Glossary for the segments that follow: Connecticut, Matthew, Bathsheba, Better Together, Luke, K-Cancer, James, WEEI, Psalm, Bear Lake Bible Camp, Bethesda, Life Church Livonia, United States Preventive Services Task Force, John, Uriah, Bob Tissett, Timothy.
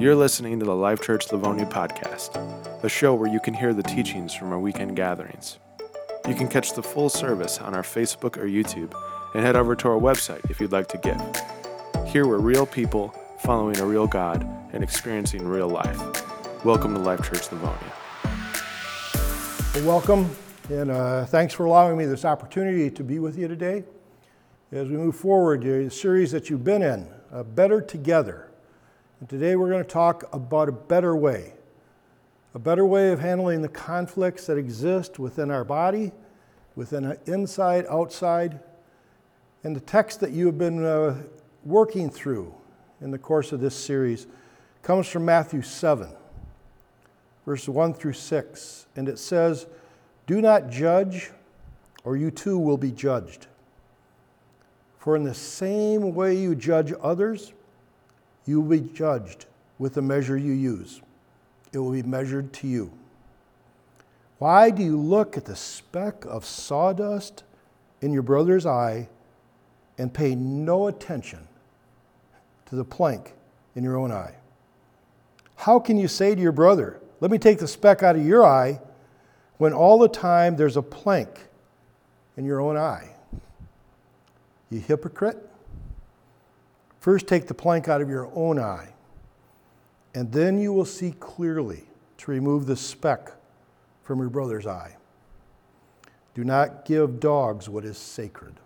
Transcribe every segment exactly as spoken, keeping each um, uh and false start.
You're listening to the Life Church Livonia podcast, a show where you can hear the teachings from our weekend gatherings. You can catch the full service on our Facebook or YouTube, and head over to our website if you'd like to give. Here we're real people following a real God and experiencing real life. Welcome to Life Church Livonia. Well, welcome, and uh, thanks for allowing me this opportunity to be with you today. As we move forward, the series that you've been in, uh, Better Together. And today we're going to talk about a better way, a better way of handling the conflicts that exist within our body, within inside, outside, and the text that you have been uh, working through in the course of this series comes from Matthew seven. verses one through six, and it says, "Do not judge, or you too will be judged. For in the same way you judge others, you will be judged with the measure you use. It will be measured to you. Why do you look at the speck of sawdust in your brother's eye and pay no attention to the plank in your own eye? How can you say to your brother, 'Let me take the speck out of your eye,' when all the time there's a plank in your own eye? You hypocrite. First take the plank out of your own eye, and then you will see clearly to remove the speck from your brother's eye. Do not give dogs what is sacred.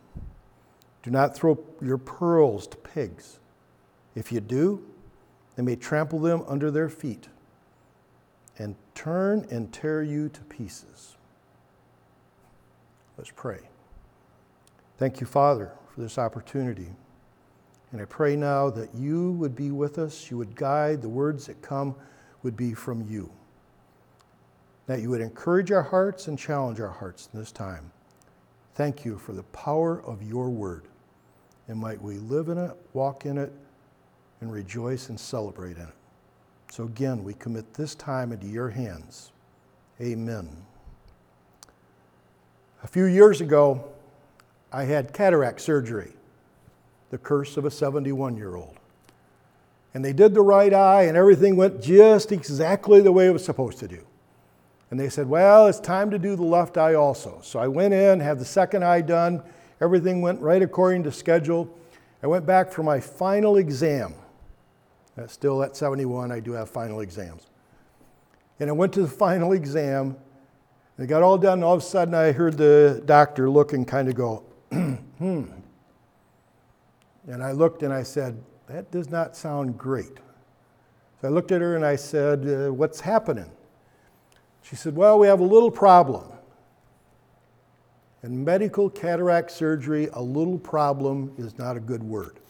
Do not throw your pearls to pigs. If you do, they may trample them under their feet and turn and tear you to pieces." Let's pray. Thank you, Father, for this opportunity. And I pray now that you would be with us, you would guide, the words that come would be from you, that you would encourage our hearts and challenge our hearts in this time. Thank you for the power of your word. And might we live in it, walk in it, and rejoice and celebrate in it. So again, we commit this time into your hands. Amen. A few years ago, I had cataract surgery, the curse of a seventy-one-year-old. And they did the right eye, and everything went just exactly the way it was supposed to do. And they said, "Well, it's time to do the left eye also." So I went in, had the second eye done. Everything went right according to schedule. I went back for my final exam. That's still at seventy-one, I do have final exams. And I went to the final exam, and it got all done, and all of a sudden I heard the doctor look and kind of go, hmm. And I looked and I said, "That does not sound great." So I looked at her and I said, uh, "What's happening?" She said, "Well, we have a little problem." In medical cataract surgery, a little problem is not a good word.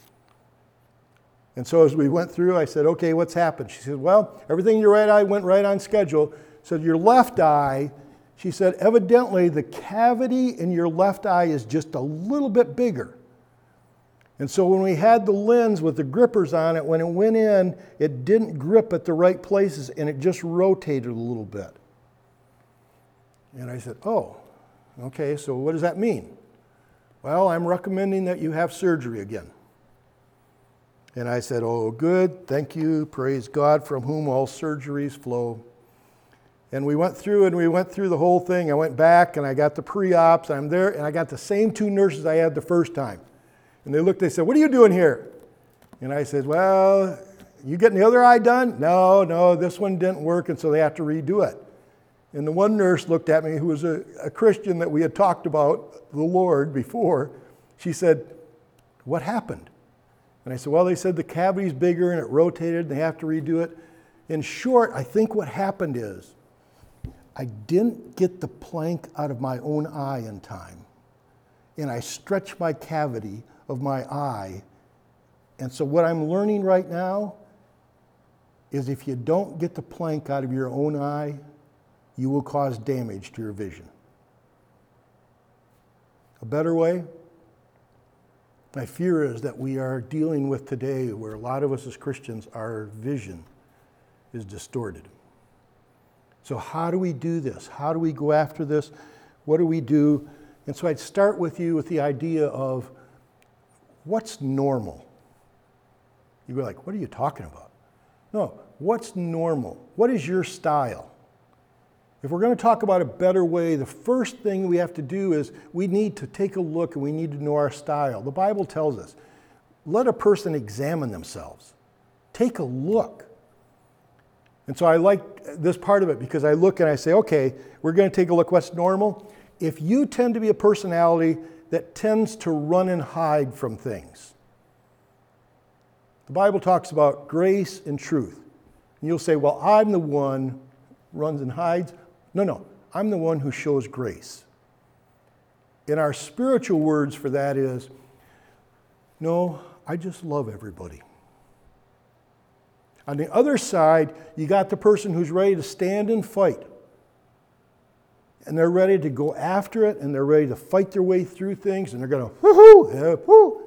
And so as we went through, I said, "Okay, what's happened?" She said, "Well, everything in your right eye went right on schedule." So your left eye, she said, "evidently the cavity in your left eye is just a little bit bigger. And so when we had the lens with the grippers on it, when it went in, it didn't grip at the right places and it just rotated a little bit." And I said, "Oh, okay, so what does that mean?" "Well, I'm recommending that you have surgery again." And I said, "Oh, good, thank you, praise God, from whom all surgeries flow." And we went through and we went through the whole thing. I went back and I got the pre-ops. I'm there and I got the same two nurses I had the first time. And they looked, they said, "What are you doing here?" And I said, "Well, you getting the other eye done?" "No, no, this one didn't work, and so they have to redo it." And the one nurse looked at me, who was a, a Christian that we had talked about the Lord before. She said, "What happened?" And I said, "Well, they said the cavity's bigger and it rotated and they have to redo it. In short, I think what happened is I didn't get the plank out of my own eye in time. And I stretched my cavity of my eye. And so what I'm learning right now is if you don't get the plank out of your own eye, you will cause damage to your vision." A better way? My fear is that we are dealing with today, where a lot of us as Christians, our vision is distorted. So how do we do this? How do we go after this? What do we do? And so I'd start with you with the idea of what's normal. You'd be like, "What are you talking about?" No, what's normal? What is your style? If we're going to talk about a better way, the first thing we have to do is we need to take a look and we need to know our style. The Bible tells us, let a person examine themselves. Take a look. And so I like this part of it because I look and I say, okay, we're going to take a look what's normal. If you tend to be a personality that tends to run and hide from things, the Bible talks about grace and truth. And you'll say, well, I'm the one who runs and hides. No, no, I'm the one who shows grace. And our spiritual words for that is, no, I just love everybody. On the other side, you got the person who's ready to stand and fight. And they're ready to go after it, and they're ready to fight their way through things, and they're going to woohoo, yeah, woo.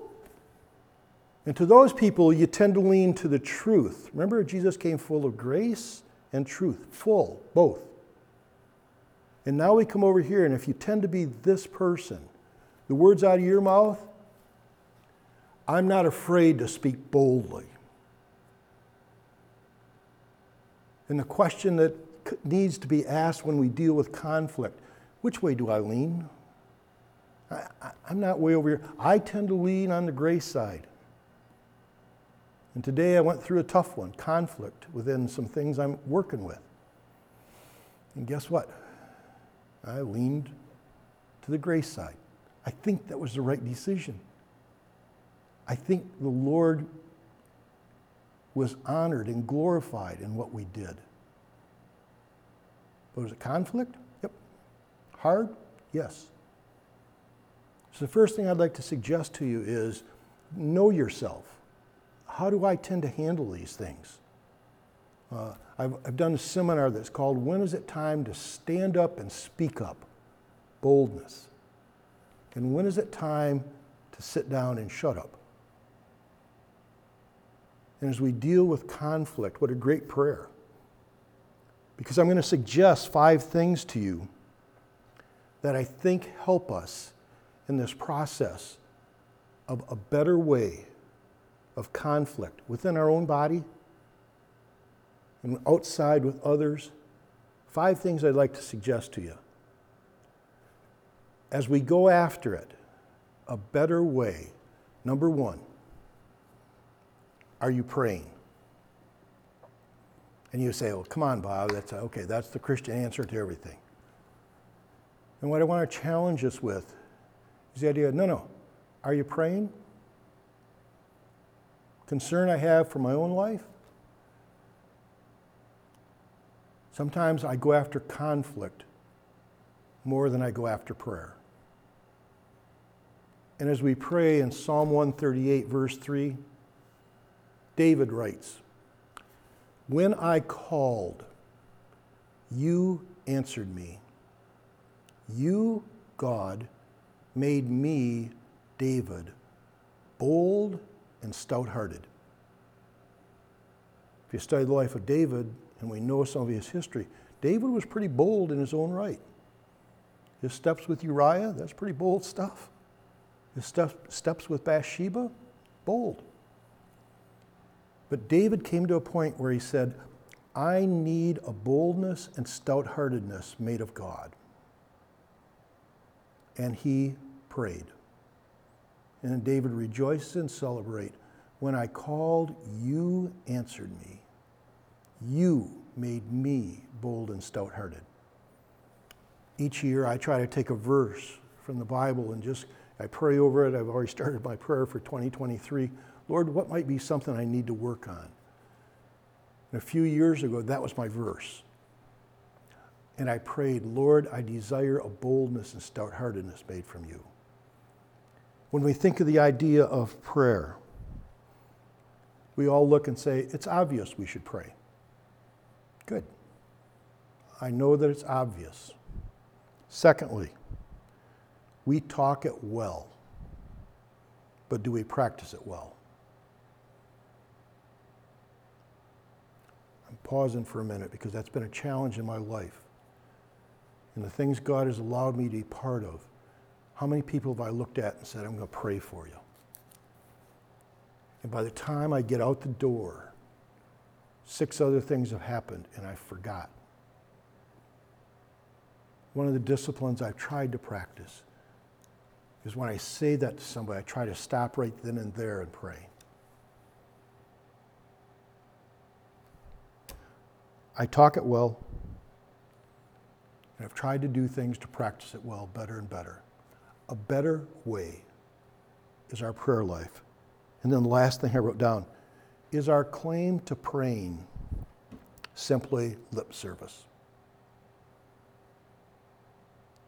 And to those people, you tend to lean to the truth. Remember, Jesus came full of grace and truth, full, both. And now we come over here, and if you tend to be this person, the words out of your mouth, I'm not afraid to speak boldly. And the question that needs to be asked when we deal with conflict, which way do I lean? I, I, I'm not way over here. I tend to lean on the grace side. And today I went through a tough one, conflict within some things I'm working with. And guess what? I leaned to the grace side. I think that was the right decision. I think the Lord was honored and glorified in what we did. But was it conflict? Yep. Hard? Yes. So the first thing I'd like to suggest to you is know yourself. How do I tend to handle these things? Uh, I've, I've done a seminar that's called When Is It Time to Stand Up and Speak Up? Boldness. And when is it time to sit down and shut up? And as we deal with conflict, what a great prayer. Because I'm going to suggest five things to you that I think help us in this process of a better way of conflict within our own body and outside with others. Five things I'd like to suggest to you. As we go after it, a better way. Number one. Are you praying? And you say, well, come on, Bob, that's okay, that's the Christian answer to everything. And what I want to challenge us with is the idea, no, no, are you praying? Concern I have for my own life. Sometimes I go after conflict more than I go after prayer. And as we pray in Psalm one thirty-eight, verse three, David writes, when I called, you answered me. You, God, made me, David, bold and stout-hearted. If you study the life of David, and we know some of his history, David was pretty bold in his own right. His steps with Uriah, that's pretty bold stuff. His steps with Bathsheba, bold. But David came to a point where he said, I need a boldness and stout-heartedness made of God. And he prayed. And David rejoiced and celebrated. When I called, you answered me. You made me bold and stout-hearted. Each year I try to take a verse from the Bible and just, I pray over it. I've already started my prayer for twenty twenty-three. Lord, what might be something I need to work on? And a few years ago, that was my verse. And I prayed, Lord, I desire a boldness and stout-heartedness made from you. When we think of the idea of prayer, we all look and say, it's obvious we should pray. Good. I know that it's obvious. Secondly, we talk it well, but do we practice it well? Pausing for a minute because that's been a challenge in my life. And the things God has allowed me to be part of, how many people have I looked at and said, I'm going to pray for you? And by the time I get out the door, Six other things have happened, and I forgot. One of the disciplines I've tried to practice is when I say that to somebody, I try to stop right then and there and pray. I talk it well, and I've tried to do things to practice it well, better and better. A better way is our prayer life. And then the last thing I wrote down is our claim to praying simply lip service.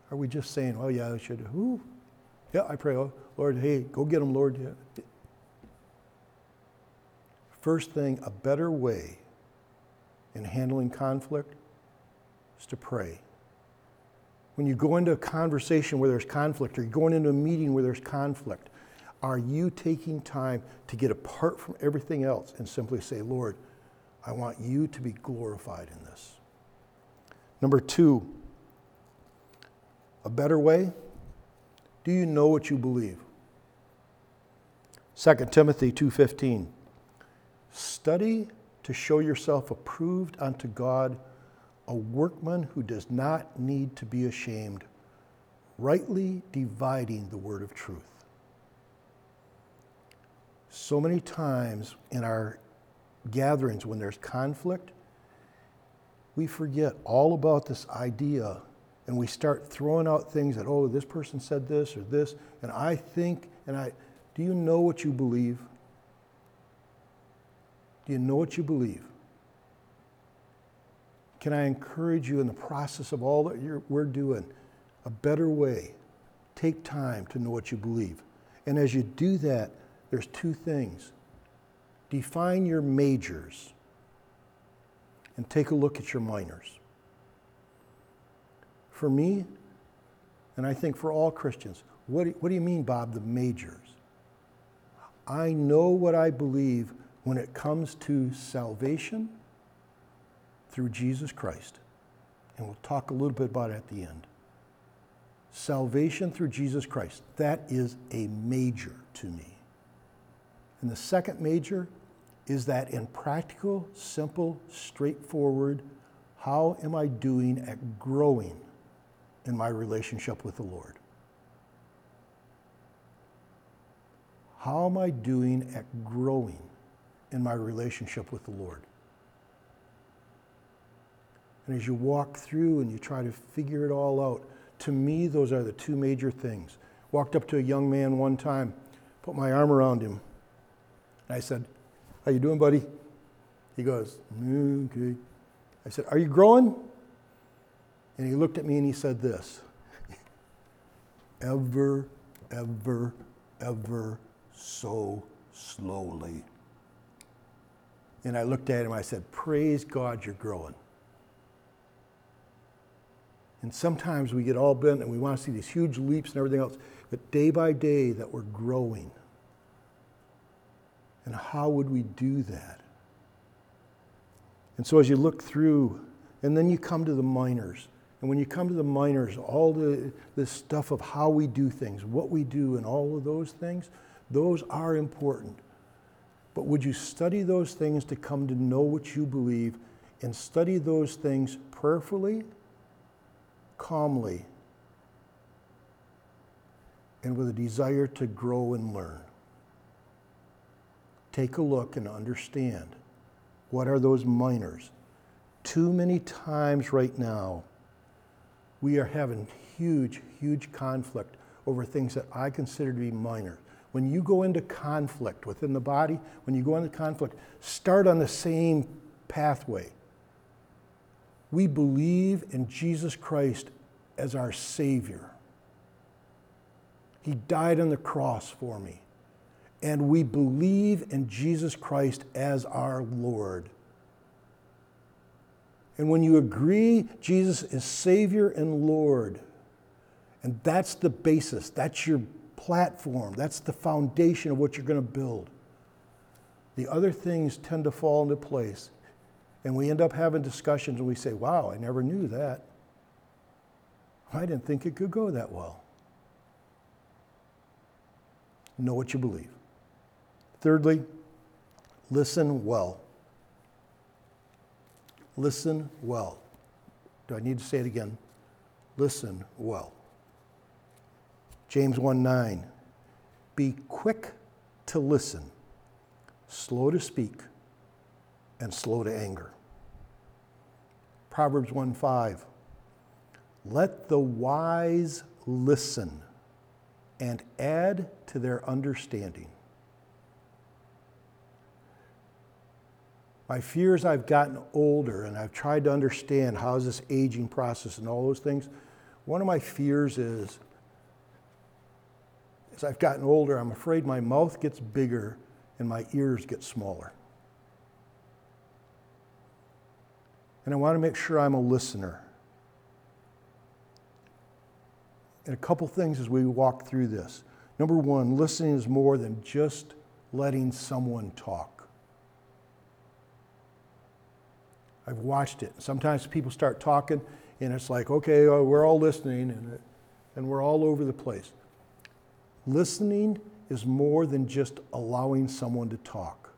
Are we just saying, oh yeah, I should, whoo, yeah, I pray, oh, Lord, hey, go get them, Lord. Yeah. First thing, a better way in handling conflict is to pray. When you go into a conversation where there's conflict, or you're going into a meeting where there's conflict, are you taking time to get apart from everything else and simply say, Lord, I want you to be glorified in this? Number two, a better way, do you know what you believe? Second Timothy two fifteen, study to show yourself approved unto God, a workman who does not need to be ashamed, rightly dividing the word of truth. So many times in our gatherings when there's conflict, we forget all about this idea and we start throwing out things that, oh, this person said this or this, and I think, and I, do you know what you believe? Do you know what you believe? Can I encourage you in the process of all that you're, we're doing, a better way, take time to know what you believe. And as you do that, there's two things. Define your majors and take a look at your minors. For me, and I think for all Christians, what do, what do you mean, Bob, the majors? I know what I believe when it comes to salvation through Jesus Christ. And we'll talk a little bit about it at the end. Salvation through Jesus Christ, that is a major to me. And the second major is that in practical, simple, straightforward, how am I doing at growing in my relationship with the Lord? How am I doing at growing in my relationship with the Lord? And as you walk through and you try to figure it all out, to me, those are the two major things. Walked up to a young man one time, put my arm around him, and I said, how you doing, buddy? He goes, okay. I said, are you growing? And he looked at me and he said this, ever, ever, ever so slowly. And I looked at him, I said, praise God, you're growing. And sometimes we get all bent and we want to see these huge leaps and everything else, but day by day that we're growing. And how would we do that? And so as you look through, and then you come to the minors. And when you come to the minors, all the this stuff of how we do things, what we do, and all of those things, those are important. But would you study those things to come to know what you believe, and study those things prayerfully, calmly, and with a desire to grow and learn? Take a look and understand, what are those minors? Too many times right now, we are having huge, huge conflict over things that I consider to be minor. When you go into conflict within the body, when you go into conflict, start on the same pathway. We believe in Jesus Christ as our Savior. He died on the cross for me. And we believe in Jesus Christ as our Lord. And when you agree, Jesus is Savior and Lord. And that's the basis. That's your platform. That's the foundation of what you're going to build. The other things tend to fall into place. And we end up having discussions and we say, wow, I never knew that. I didn't think it could go that well. Know what you believe. Thirdly, listen well. Listen well. Do I need to say it again? Listen well. James one nine, be quick to listen, slow to speak, and slow to anger. Proverbs one five, let the wise listen and add to their understanding. My fear is I've gotten older and I've tried to understand how's this aging process and all those things. One of my fears is, as I've gotten older, I'm afraid my mouth gets bigger and my ears get smaller. And I want to make sure I'm a listener. And a couple things as we walk through this. Number one, listening is more than just letting someone talk. I've watched it. Sometimes people start talking and it's like, okay, oh, we're all listening and, and we're all over the place. Listening is more than just allowing someone to talk.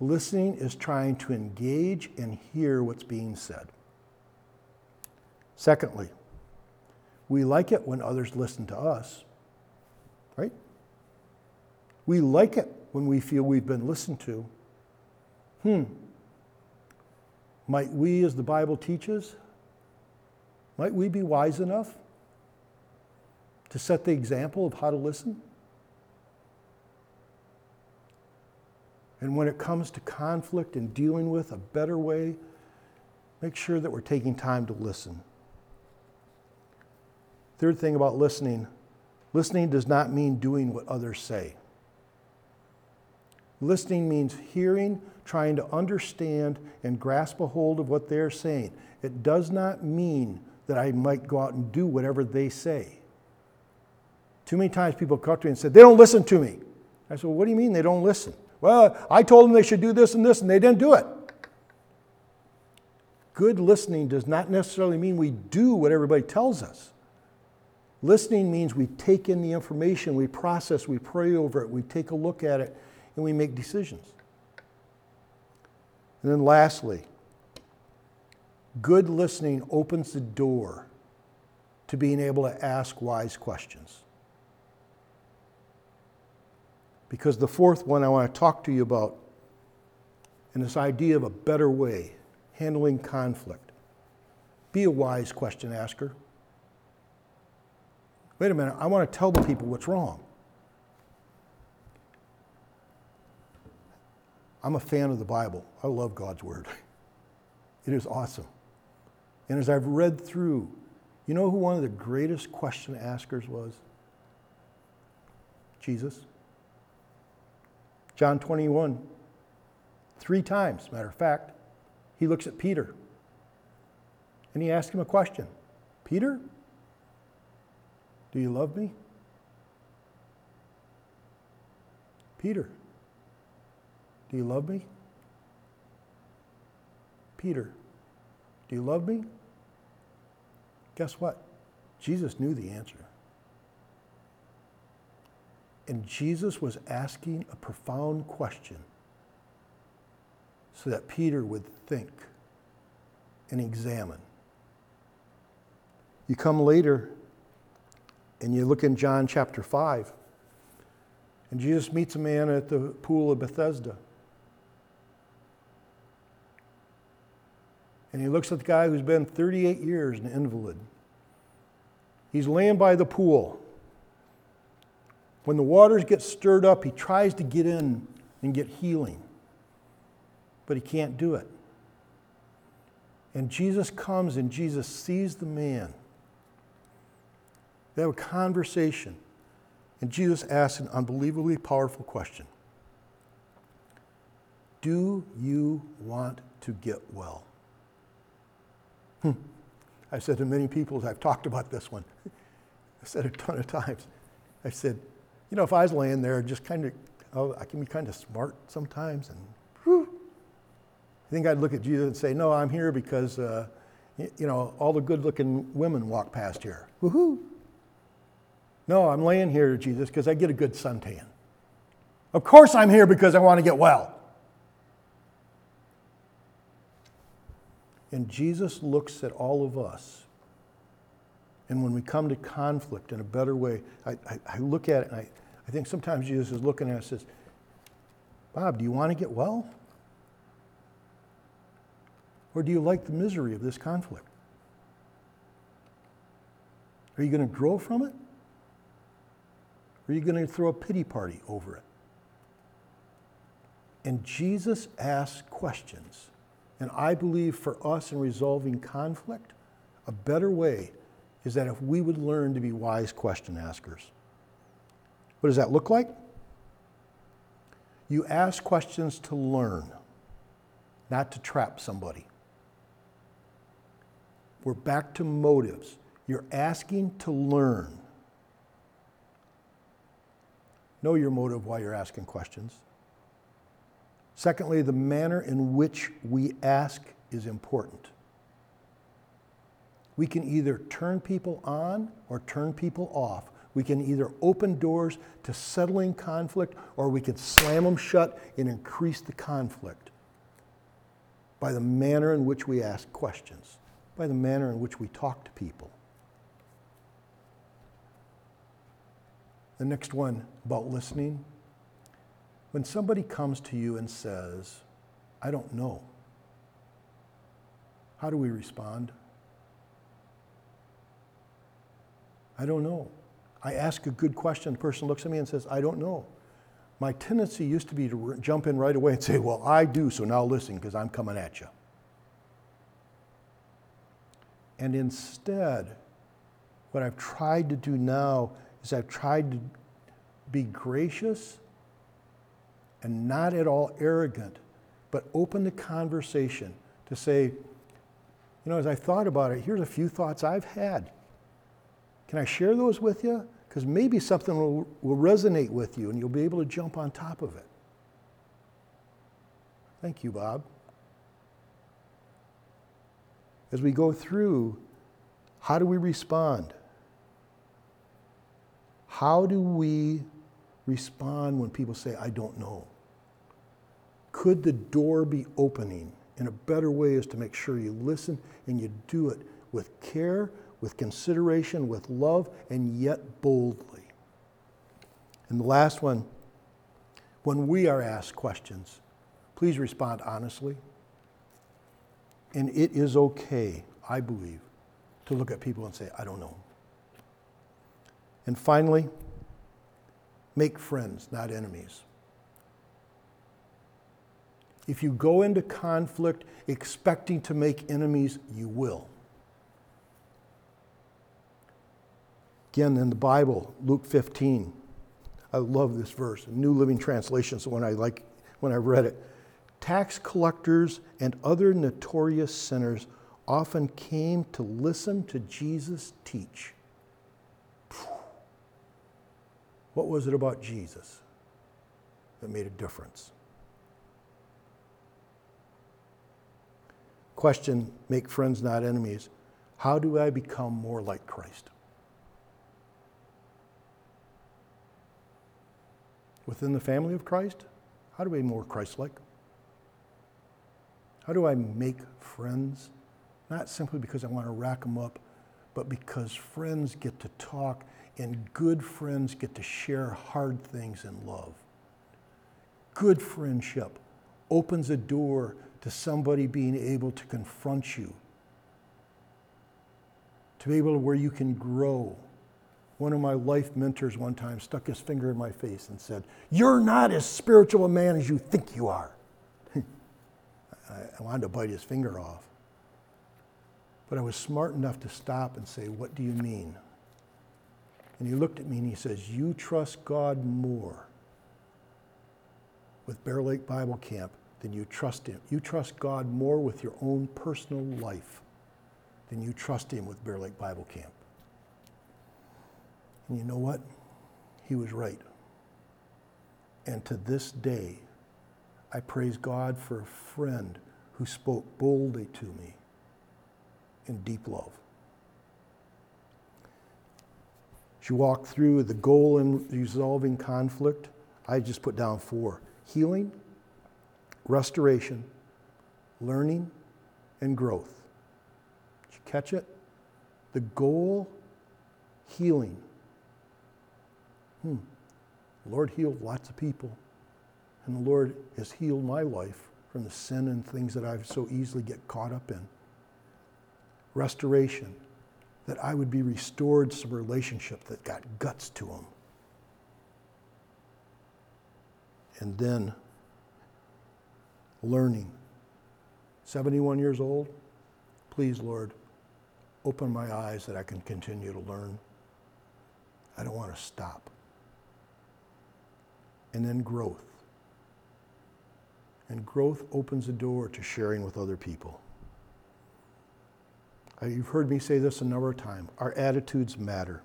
Listening is trying to engage and hear what's being said. Secondly, we like it when others listen to us, right? We like it when we feel we've been listened to. Hmm. Might we, as the Bible teaches, might we be wise enough to set the example of how to listen? And when it comes to conflict and dealing with a better way, make sure that we're taking time to listen. Third thing about listening, listening does not mean doing what others say. Listening means hearing, trying to understand, and grasp a hold of what they're saying. It does not mean that I might go out and do whatever they say. Too many times people come to me and say, they don't listen to me. I said, well, what do you mean they don't listen? Well, I told them they should do this and this, and they didn't do it. Good listening does not necessarily mean we do what everybody tells us. Listening means we take in the information, we process, we pray over it, we take a look at it, and we make decisions. And then lastly, good listening opens the door to being able to ask wise questions. Because the fourth one I want to talk to you about, and this idea of a better way, handling conflict. Be a wise question asker. Wait a minute, I want to tell the people what's wrong. I'm a fan of the Bible. I love God's Word. It is awesome. And as I've read through, you know who one of the greatest question askers was? Jesus. John twenty-one. Three times, matter of fact, he looks at Peter. And he asks him a question. Peter, do you love me? Peter. Do you love me? Peter, do you love me? Guess what? Jesus knew the answer. And Jesus was asking a profound question so that Peter would think and examine. You come later and you look in John chapter five, and Jesus meets a man at the pool of Bethesda. And he looks at the guy who's been thirty-eight years an invalid. He's laying by the pool. When the waters get stirred up, he tries to get in and get healing. But he can't do it. And Jesus comes and Jesus sees the man. They have a conversation. And Jesus asks an unbelievably powerful question. Do you want to get well? Hmm. I've said to many people, I've talked about this one. I've said it a ton of times. I said, you know, if I was laying there, just kind of, oh, I can be kind of smart sometimes, and whew, I think I'd look at Jesus and say, no, I'm here because, uh, you, you know, all the good-looking women walk past here. Woohoo! No, I'm laying here, Jesus, because I get a good suntan. Of course I'm here because I want to get well. And Jesus looks at all of us. And when we come to conflict in a better way, I, I, I look at it, and I, I think sometimes Jesus is looking at us and says, Bob, do you want to get well? Or do you like the misery of this conflict? Are you going to grow from it? Or are you going to throw a pity party over it? And Jesus asks questions. And I believe for us in resolving conflict, a better way is that if we would learn to be wise question askers. What does that look like? You ask questions to learn, not to trap somebody. We're back to motives. You're asking to learn. Know your motive while you're asking questions. Secondly, the manner in which we ask is important. We can either turn people on or turn people off. We can either open doors to settling conflict, or we can slam them shut and increase the conflict by the manner in which we ask questions, by the manner in which we talk to people. The next one about listening. When somebody comes to you and says, I don't know, how do we respond? I don't know. I ask a good question, the person looks at me and says, I don't know. My tendency used to be to re- jump in right away and say, well, I do, so now listen, because I'm coming at you. And instead, what I've tried to do now is I've tried to be gracious and not at all arrogant, but open the conversation to say, you know, as I thought about it, here's a few thoughts I've had. Can I share those with you? Because maybe something will, will resonate with you and you'll be able to jump on top of it. Thank you, Bob. As we go through, how do we respond? How do we respond when people say, I don't know? Could the door be opening? And a better way is to make sure you listen and you do it with care, with consideration, with love, and yet boldly. And the last one, when we are asked questions, please respond honestly. And it is okay, I believe, to look at people and say, I don't know. And finally, make friends, not enemies. If you go into conflict expecting to make enemies, you will. Again, in the Bible, Luke fifteen, I love this verse, New Living Translation, so when I, like, when I read it. Tax collectors and other notorious sinners often came to listen to Jesus teach. What was it about Jesus that made a difference? Question, make friends, not enemies. How do I become more like Christ? Within the family of Christ, how do I be more Christ-like? How do I make friends? Not simply because I want to rack them up, but because friends get to talk and good friends get to share hard things in love. Good friendship opens a door to somebody being able to confront you, to be able to where you can grow. One of my life mentors one time stuck his finger in my face and said, you're not as spiritual a man as you think you are. I wanted to bite his finger off. But I was smart enough to stop and say, what do you mean? And he looked at me and he says, you trust God more with Bear Lake Bible Camp than you trust him. You trust God more with your own personal life than you trust him with Bear Lake Bible Camp. And you know what? He was right. And to this day, I praise God for a friend who spoke boldly to me in deep love. As you walk through the goal in resolving conflict, I just put down four: healing, restoration, learning, and growth. Did you catch it? The goal, healing. Hmm. The Lord healed lots of people, and the Lord has healed my life from the sin and things that I so easily get caught up in. Restoration, that I would be restored to some relationship that got guts to them. And then learning. seventy-one years old, please, Lord, open my eyes that I can continue to learn. I don't want to stop. And then growth. And growth opens the door to sharing with other people. You've heard me say this a number of times. Our attitudes matter.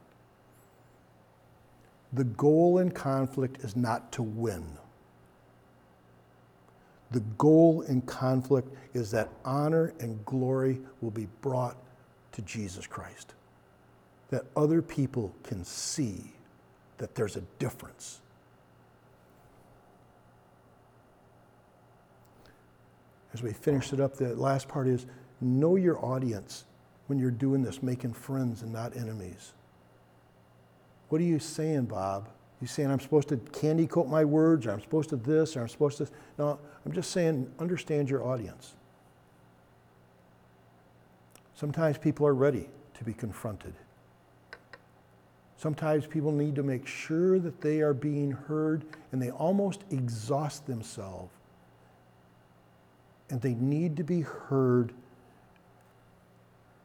The goal in conflict is not to win. The goal in conflict is that honor and glory will be brought to Jesus Christ, that other people can see that there's a difference. As we finish it up, the last part is know your audience when you're doing this, making friends and not enemies. What are you saying, Bob? You saying I'm supposed to candy coat my words, or I'm supposed to this, or I'm supposed to... No, I'm just saying understand your audience. Sometimes people are ready to be confronted. Sometimes people need to make sure that they are being heard, and they almost exhaust themselves. And they need to be heard,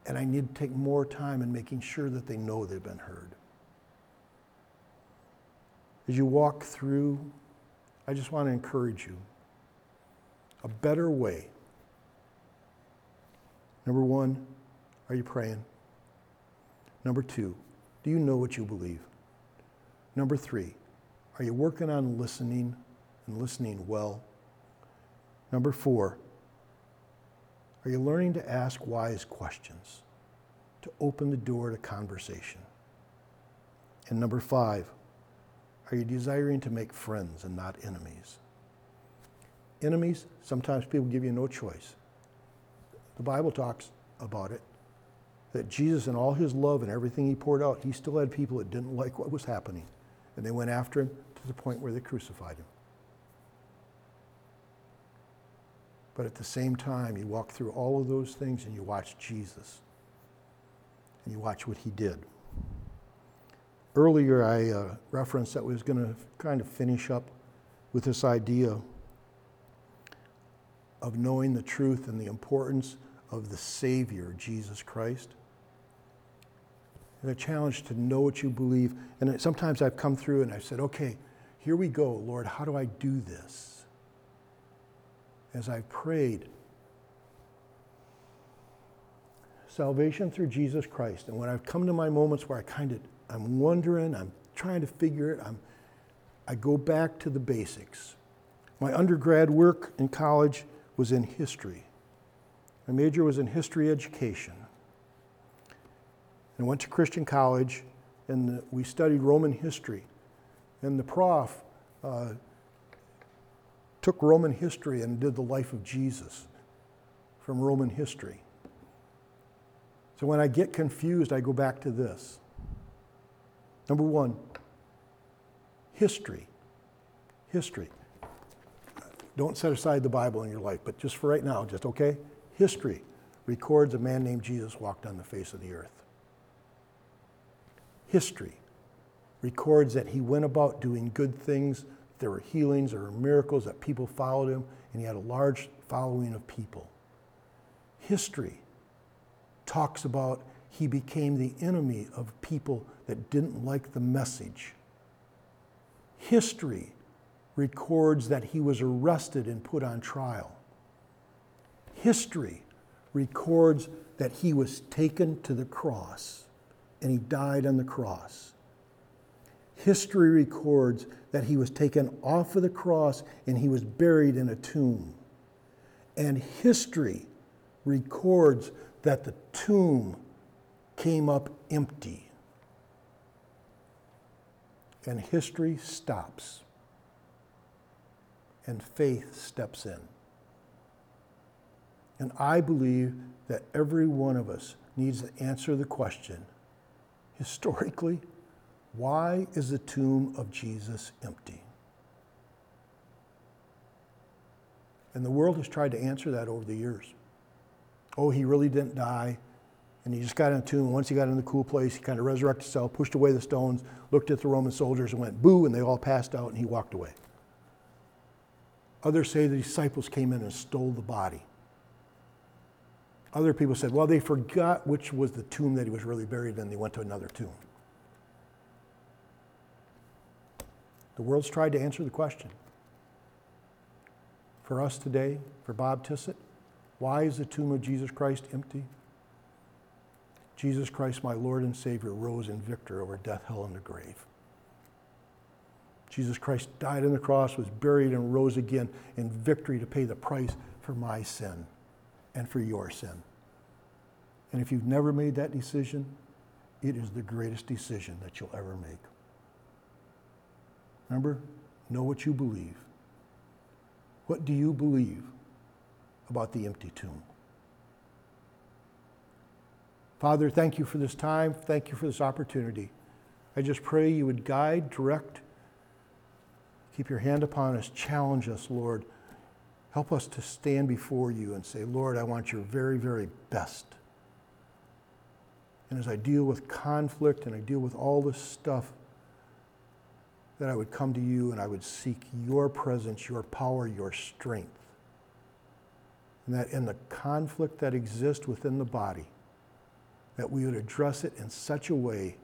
and I need to take more time in making sure that they know they've been heard. As you walk through, I just want to encourage you. A better way. Number one, are you praying? Number two, do you know what you believe? Number three, are you working on listening and listening well? Number four, are you learning to ask wise questions to open the door to conversation? And number five, are you desiring to make friends and not enemies? Enemies, sometimes people give you no choice. The Bible talks about it, that Jesus in all his love and everything he poured out, he still had people that didn't like what was happening, and they went after him to the point where they crucified him. But at the same time, you walk through all of those things and you watch Jesus, and you watch what he did. Earlier, I uh, referenced that we was going to kind of finish up with this idea of knowing the truth and the importance of the Savior, Jesus Christ. And a challenge to know what you believe. And sometimes I've come through and I've said, okay, here we go, Lord, how do I do this? As I prayed, salvation through Jesus Christ. And when I've come to my moments where I kind of I'm wondering, I'm trying to figure it, I'm, I go back to the basics. My undergrad work in college was in history. My major was in history education. And I went to Christian college, and the, we studied Roman history. And the prof uh, took Roman history and did the life of Jesus from Roman history. So when I get confused, I go back to this. Number one, history. History. Don't set aside the Bible in your life, but just for right now, just okay? History records a man named Jesus walked on the face of the earth. History records that he went about doing good things. There were healings, there were miracles, that people followed him, and he had a large following of people. History talks about he became the enemy of people that didn't like the message. History records that he was arrested and put on trial. History records that he was taken to the cross and he died on the cross. History records that he was taken off of the cross and he was buried in a tomb. And history records that the tomb came up empty. And history stops. And faith steps in. And I believe that every one of us needs to answer the question, historically, why is the tomb of Jesus empty? And the world has tried to answer that over the years. Oh, he really didn't die, and he just got in a tomb. Once he got in the cool place, he kind of resurrected himself, pushed away the stones, looked at the Roman soldiers and went, boo, and they all passed out, and he walked away. Others say the disciples came in and stole the body. Other people said, well, they forgot which was the tomb that he was really buried in. They went to another tomb. The world's tried to answer the question. For us today, for Bob Tissett, why is the tomb of Jesus Christ empty? Jesus Christ, my Lord and Savior, rose in victory over death, hell, and the grave. Jesus Christ died on the cross, was buried, and rose again in victory to pay the price for my sin and for your sin. And if you've never made that decision, it is the greatest decision that you'll ever make. Remember, know what you believe. What do you believe about the empty tomb? Father, thank you for this time. Thank you for this opportunity. I just pray you would guide, direct, keep your hand upon us, challenge us, Lord. Help us to stand before you and say, Lord, I want your very, very best. And as I deal with conflict and I deal with all this stuff, that I would come to you and I would seek your presence, your power, your strength. And that in the conflict that exists within the body, that we would address it in such a way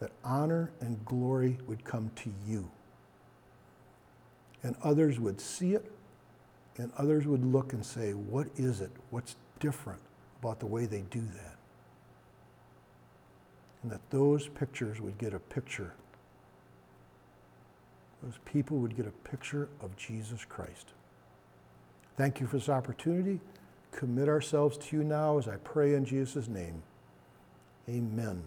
that honor and glory would come to you. And others would see it, and others would look and say, what is it? What's different about the way they do that? And that those pictures would get a picture, those people would get a picture of Jesus Christ. Thank you for this opportunity. Commit ourselves to you now as I pray in Jesus' name. Amen.